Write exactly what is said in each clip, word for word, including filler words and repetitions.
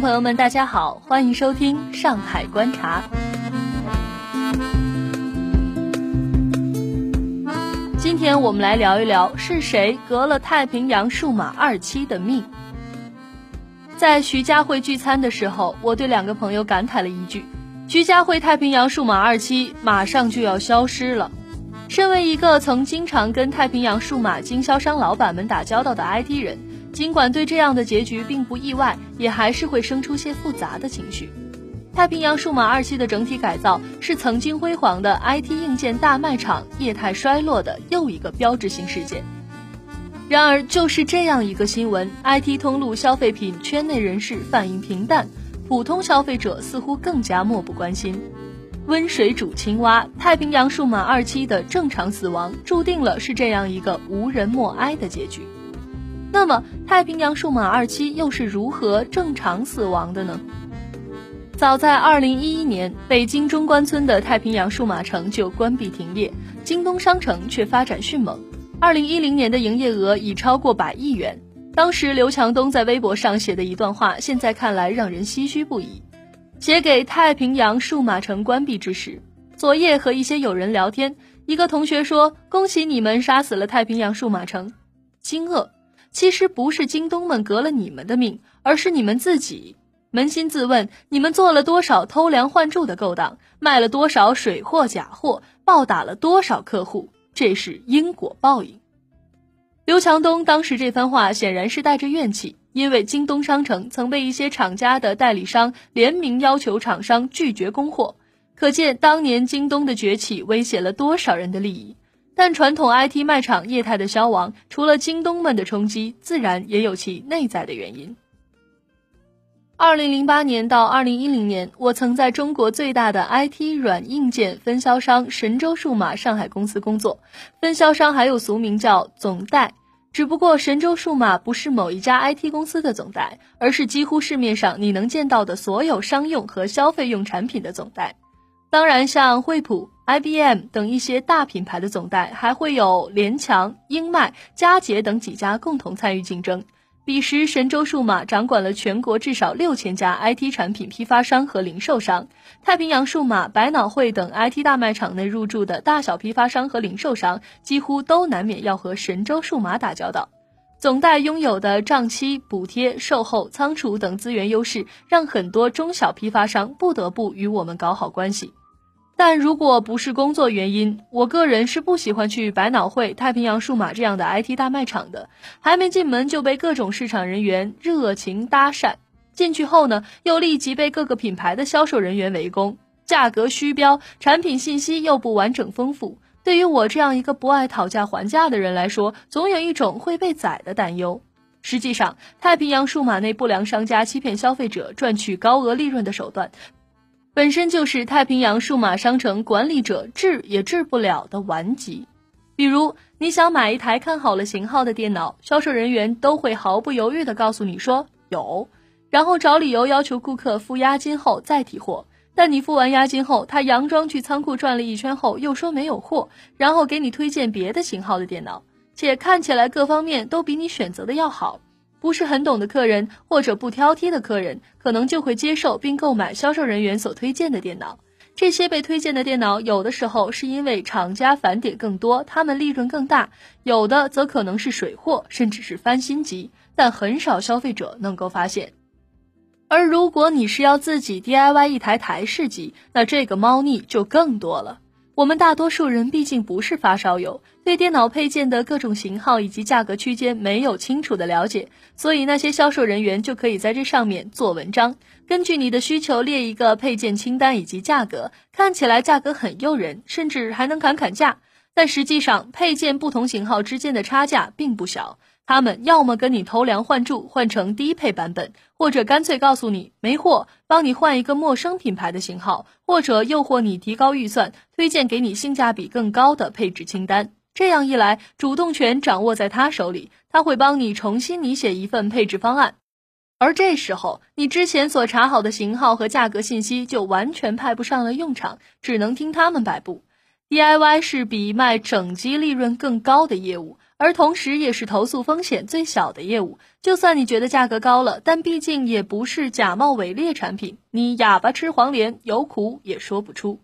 众朋友们，大家好，欢迎收听《上海观察》。今天我们来聊一聊，是谁革了太平洋数码二期的命？在徐家汇聚餐的时候，我对两个朋友感慨了一句：徐家汇太平洋数码二期马上就要消失了。身为一个曾经常跟太平洋数码经销商老板们打交道的 I T 人，尽管对这样的结局并不意外，也还是会生出些复杂的情绪。太平洋数码二期的整体改造，是曾经辉煌的 I T 硬件大卖场业态衰落的又一个标志性事件。然而，就是这样一个新闻 ，I T 通路消费品圈内人士反应平淡，普通消费者似乎更加漠不关心。温水煮青蛙，太平洋数码二期的正常死亡，注定了是这样一个无人默哀的结局。那么，太平洋数码二期又是如何正常死亡的呢？早在二零一一年，北京中关村的太平洋数码城就关闭停业，京东商城却发展迅猛。二零一零年的营业额已超过百亿元。当时刘强东在微博上写的一段话，现在看来让人唏嘘不已。写给太平洋数码城关闭之时，昨夜和一些友人聊天，一个同学说：“恭喜你们杀死了太平洋数码城。”惊愕，其实不是京东们革了你们的命，而是你们自己。扪心自问，你们做了多少偷梁换柱的勾当，卖了多少水货假货，暴打了多少客户，这是因果报应。刘强东当时这番话显然是带着怨气，因为京东商城曾被一些厂家的代理商联名要求厂商拒绝供货，可见当年京东的崛起威胁了多少人的利益。但传统 I T 卖场业态的消亡，除了京东们的冲击，自然也有其内在的原因。二零零八年到二零一零年，我曾在中国最大的 I T 软硬件分销商神州数码上海公司工作，分销商还有俗名叫总代，只不过神州数码不是某一家 I T 公司的总代，而是几乎市面上你能见到的所有商用和消费用产品的总代。当然，像惠普、I B M 等一些大品牌的总代，还会有联强、英迈、佳洁等几家共同参与竞争。彼时，神州数码掌管了全国至少六千家 I T 产品批发商和零售商，太平洋数码、百脑汇等 I T 大卖场内入驻的大小批发商和零售商，几乎都难免要和神州数码打交道。总代拥有的账期、补贴、售后、仓储等资源优势，让很多中小批发商不得不与我们搞好关系。但如果不是工作原因，我个人是不喜欢去百脑汇、太平洋数码这样的 I T 大卖场的。还没进门就被各种市场人员热情搭讪，进去后呢，又立即被各个品牌的销售人员围攻，价格虚标，产品信息又不完整丰富。对于我这样一个不爱讨价还价的人来说，总有一种会被宰的担忧。实际上，太平洋数码内不良商家欺骗消费者赚取高额利润的手段，本身就是太平洋数码商城管理者治也治不了的顽疾。比如你想买一台看好了型号的电脑，销售人员都会毫不犹豫地告诉你说有，然后找理由要求顾客付押金后再提货。但你付完押金后，他佯装去仓库转了一圈后又说没有货，然后给你推荐别的型号的电脑，且看起来各方面都比你选择的要好。不是很懂的客人或者不挑剔的客人，可能就会接受并购买销售人员所推荐的电脑。这些被推荐的电脑，有的时候是因为厂家返点更多，他们利润更大，有的则可能是水货，甚至是翻新机，但很少消费者能够发现。而如果你是要自己 D I Y 一台台式机，那这个猫腻就更多了。我们大多数人毕竟不是发烧友，对电脑配件的各种型号以及价格区间没有清楚的了解，所以那些销售人员就可以在这上面做文章，根据你的需求列一个配件清单以及价格，看起来价格很诱人，甚至还能砍砍价。但实际上，配件不同型号之间的差价并不小，他们要么跟你偷梁换柱，换成低配版本，或者干脆告诉你没货，帮你换一个陌生品牌的型号，或者诱惑你提高预算，推荐给你性价比更高的配置清单。这样一来，主动权掌握在他手里，他会帮你重新拟写一份配置方案。而这时候，你之前所查好的型号和价格信息就完全派不上了用场，只能听他们摆布。D I Y 是比卖整机利润更高的业务，而同时也是投诉风险最小的业务。就算你觉得价格高了，但毕竟也不是假冒伪劣产品，你哑巴吃黄连，有苦也说不出。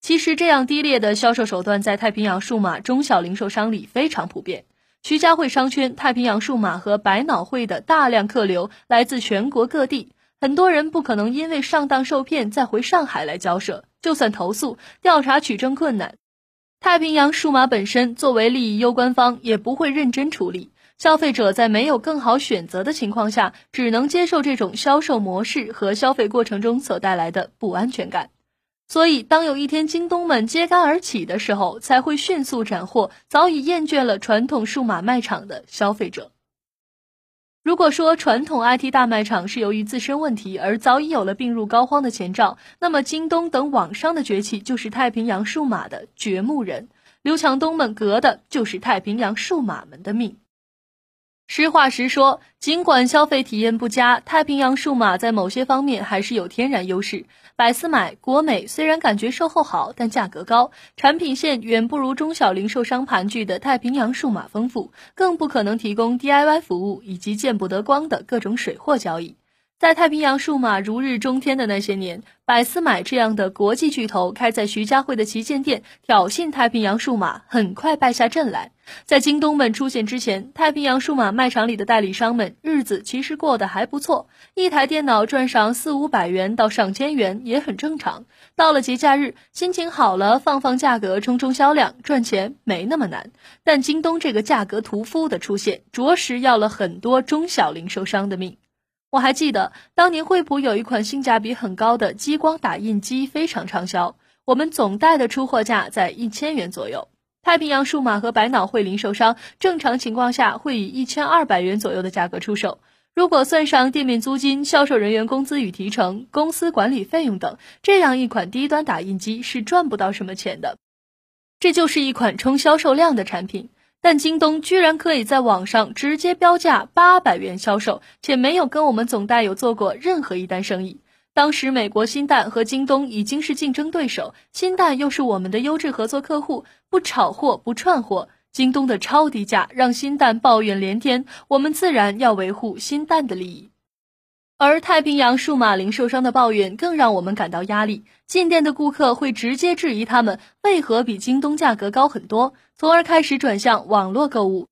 其实这样低劣的销售手段在太平洋数码中小零售商里非常普遍。徐家汇商圈、太平洋数码和百脑汇的大量客流来自全国各地，很多人不可能因为上当受骗再回上海来交涉，就算投诉，调查取证困难。太平洋数码本身作为利益攸关方，也不会认真处理。消费者在没有更好选择的情况下，只能接受这种销售模式和消费过程中所带来的不安全感。所以当有一天京东们揭竿而起的时候，才会迅速斩获早已厌倦了传统数码卖场的消费者。如果说传统 I T 大卖场是由于自身问题而早已有了病入膏肓的前兆，那么京东等网商的崛起就是太平洋数码的掘墓人，刘强东们革的就是太平洋数码们的命。实话实说，尽管消费体验不佳，太平洋数码在某些方面还是有天然优势。百思买、国美虽然感觉售后好，但价格高，产品线远不如中小零售商盘踞的太平洋数码丰富，更不可能提供 D I Y 服务以及见不得光的各种水货交易。在太平洋数码如日中天的那些年，百思买这样的国际巨头开在徐家汇的旗舰店挑衅太平洋数码，很快败下阵来。在京东们出现之前，太平洋数码卖场里的代理商们日子其实过得还不错，一台电脑赚上四五百元到上千元也很正常。到了节假日，心情好了放放价格冲冲销量，赚钱没那么难。但京东这个价格屠夫的出现，着实要了很多中小零售商的命。我还记得当年惠普有一款性价比很高的激光打印机非常畅销，我们总代的出货价在一千元左右。太平洋数码和百脑汇零售商正常情况下会以一千二百元左右的价格出售，如果算上店面租金、销售人员工资与提成、公司管理费用等，这样一款低端打印机是赚不到什么钱的。这就是一款冲销售量的产品。但京东居然可以在网上直接标价八百元销售，且没有跟我们总代有做过任何一单生意。当时美国新蛋和京东已经是竞争对手，新蛋又是我们的优质合作客户，不炒货不串货，京东的超低价让新蛋抱怨连天，我们自然要维护新蛋的利益。而太平洋数码零售商的抱怨更让我们感到压力，进店的顾客会直接质疑他们为何比京东价格高很多，从而开始转向网络购物，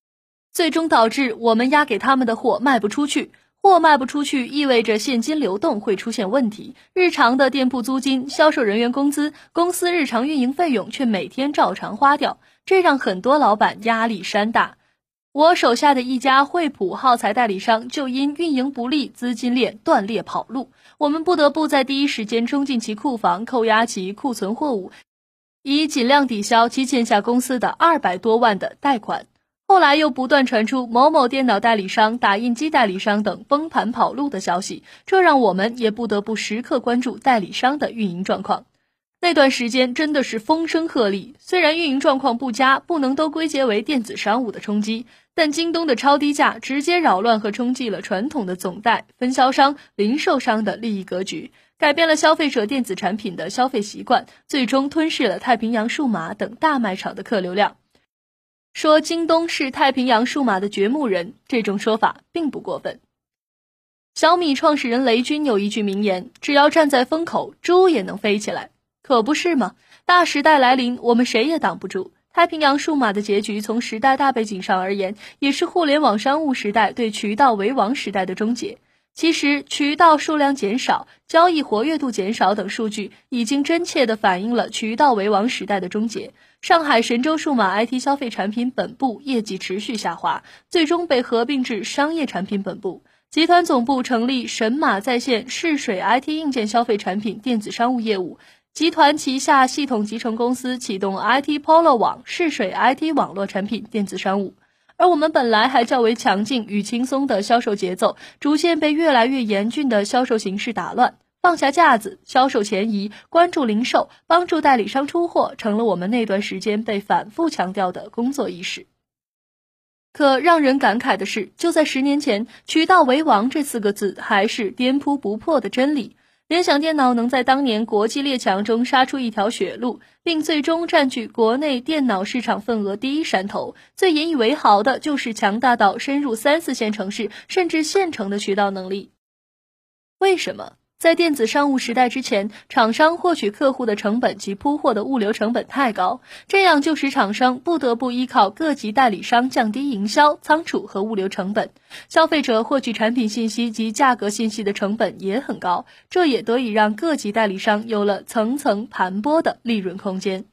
最终导致我们押给他们的货卖不出去。货卖不出去意味着现金流动会出现问题，日常的店铺租金、销售人员工资、公司日常运营费用却每天照常花掉，这让很多老板压力山大。我手下的一家惠普耗材代理商就因运营不力，资金链断裂跑路，我们不得不在第一时间冲进其库房，扣押其库存货物，以尽量抵消其欠下公司的二百多万的贷款。后来又不断传出某某电脑代理商、打印机代理商等崩盘跑路的消息，这让我们也不得不时刻关注代理商的运营状况。那段时间真的是风声鹤唳，虽然运营状况不佳，不能都归结为电子商务的冲击，但京东的超低价直接扰乱和冲击了传统的总代、分销商、零售商的利益格局，改变了消费者电子产品的消费习惯，最终吞噬了太平洋数码等大卖场的客流量。说京东是太平洋数码的掘墓人，这种说法并不过分。小米创始人雷军有一句名言，只要站在风口，猪也能飞起来。可不是吗？大时代来临，我们谁也挡不住。太平洋数码的结局，从时代大背景上而言，也是互联网商务时代对渠道为王时代的终结。其实，渠道数量减少、交易活跃度减少等数据，已经真切地反映了渠道为王时代的终结。上海神州数码 I T 消费产品本部业绩持续下滑，最终被合并至商业产品本部。集团总部成立神马在线试水 I T 硬件消费产品电子商务业务。集团旗下系统集成公司启动 I T P O L O 网试水 I T 网络产品电子商务，而我们本来还较为强劲与轻松的销售节奏，逐渐被越来越严峻的销售形势打乱。放下架子，销售前移，关注零售，帮助代理商出货，成了我们那段时间被反复强调的工作意识。可让人感慨的是，就在十年前，渠道为王这四个字还是颠扑不破的真理。联想电脑能在当年国际列强中杀出一条血路，并最终占据国内电脑市场份额第一山头，最引以为豪的就是强大到深入三四线城市甚至县城的渠道能力。为什么在电子商务时代之前，厂商获取客户的成本及铺货的物流成本太高，这样就使厂商不得不依靠各级代理商降低营销、仓储和物流成本，消费者获取产品信息及价格信息的成本也很高，这也得以让各级代理商有了层层盘剥的利润空间。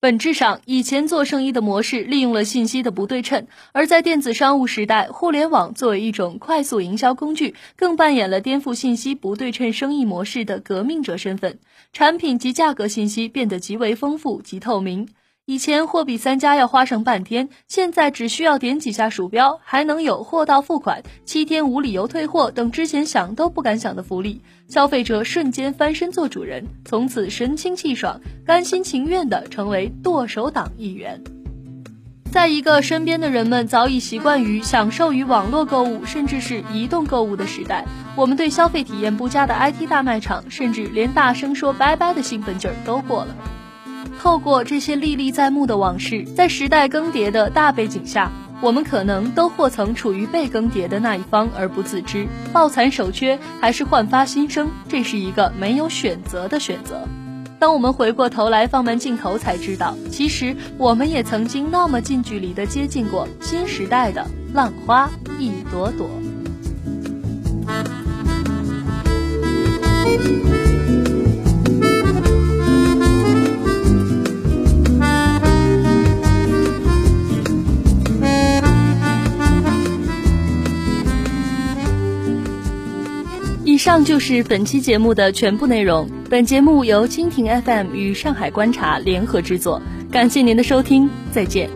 本质上，以前做生意的模式利用了信息的不对称，而在电子商务时代，互联网作为一种快速营销工具，更扮演了颠覆信息不对称生意模式的革命者身份。产品及价格信息变得极为丰富及透明，以前货比三家要花上半天，现在只需要点几下鼠标，还能有货到付款、七天无理由退货等之前想都不敢想的福利，消费者瞬间翻身做主人，从此神清气爽，甘心情愿地成为剁手党一员。在一个身边的人们早已习惯于享受于网络购物甚至是移动购物的时代，我们对消费体验不佳的 I T 大卖场，甚至连大声说拜拜的兴奋劲儿都过了。透过这些历历在目的往事，在时代更迭的大背景下，我们可能都或曾处于被更迭的那一方而不自知，抱残守缺还是焕发新生，这是一个没有选择的选择。当我们回过头来放慢镜头，才知道其实我们也曾经那么近距离地接近过新时代的浪花一朵朵。以上就是本期节目的全部内容。本节目由蜻蜓 F M 与上海观察联合制作，感谢您的收听，再见。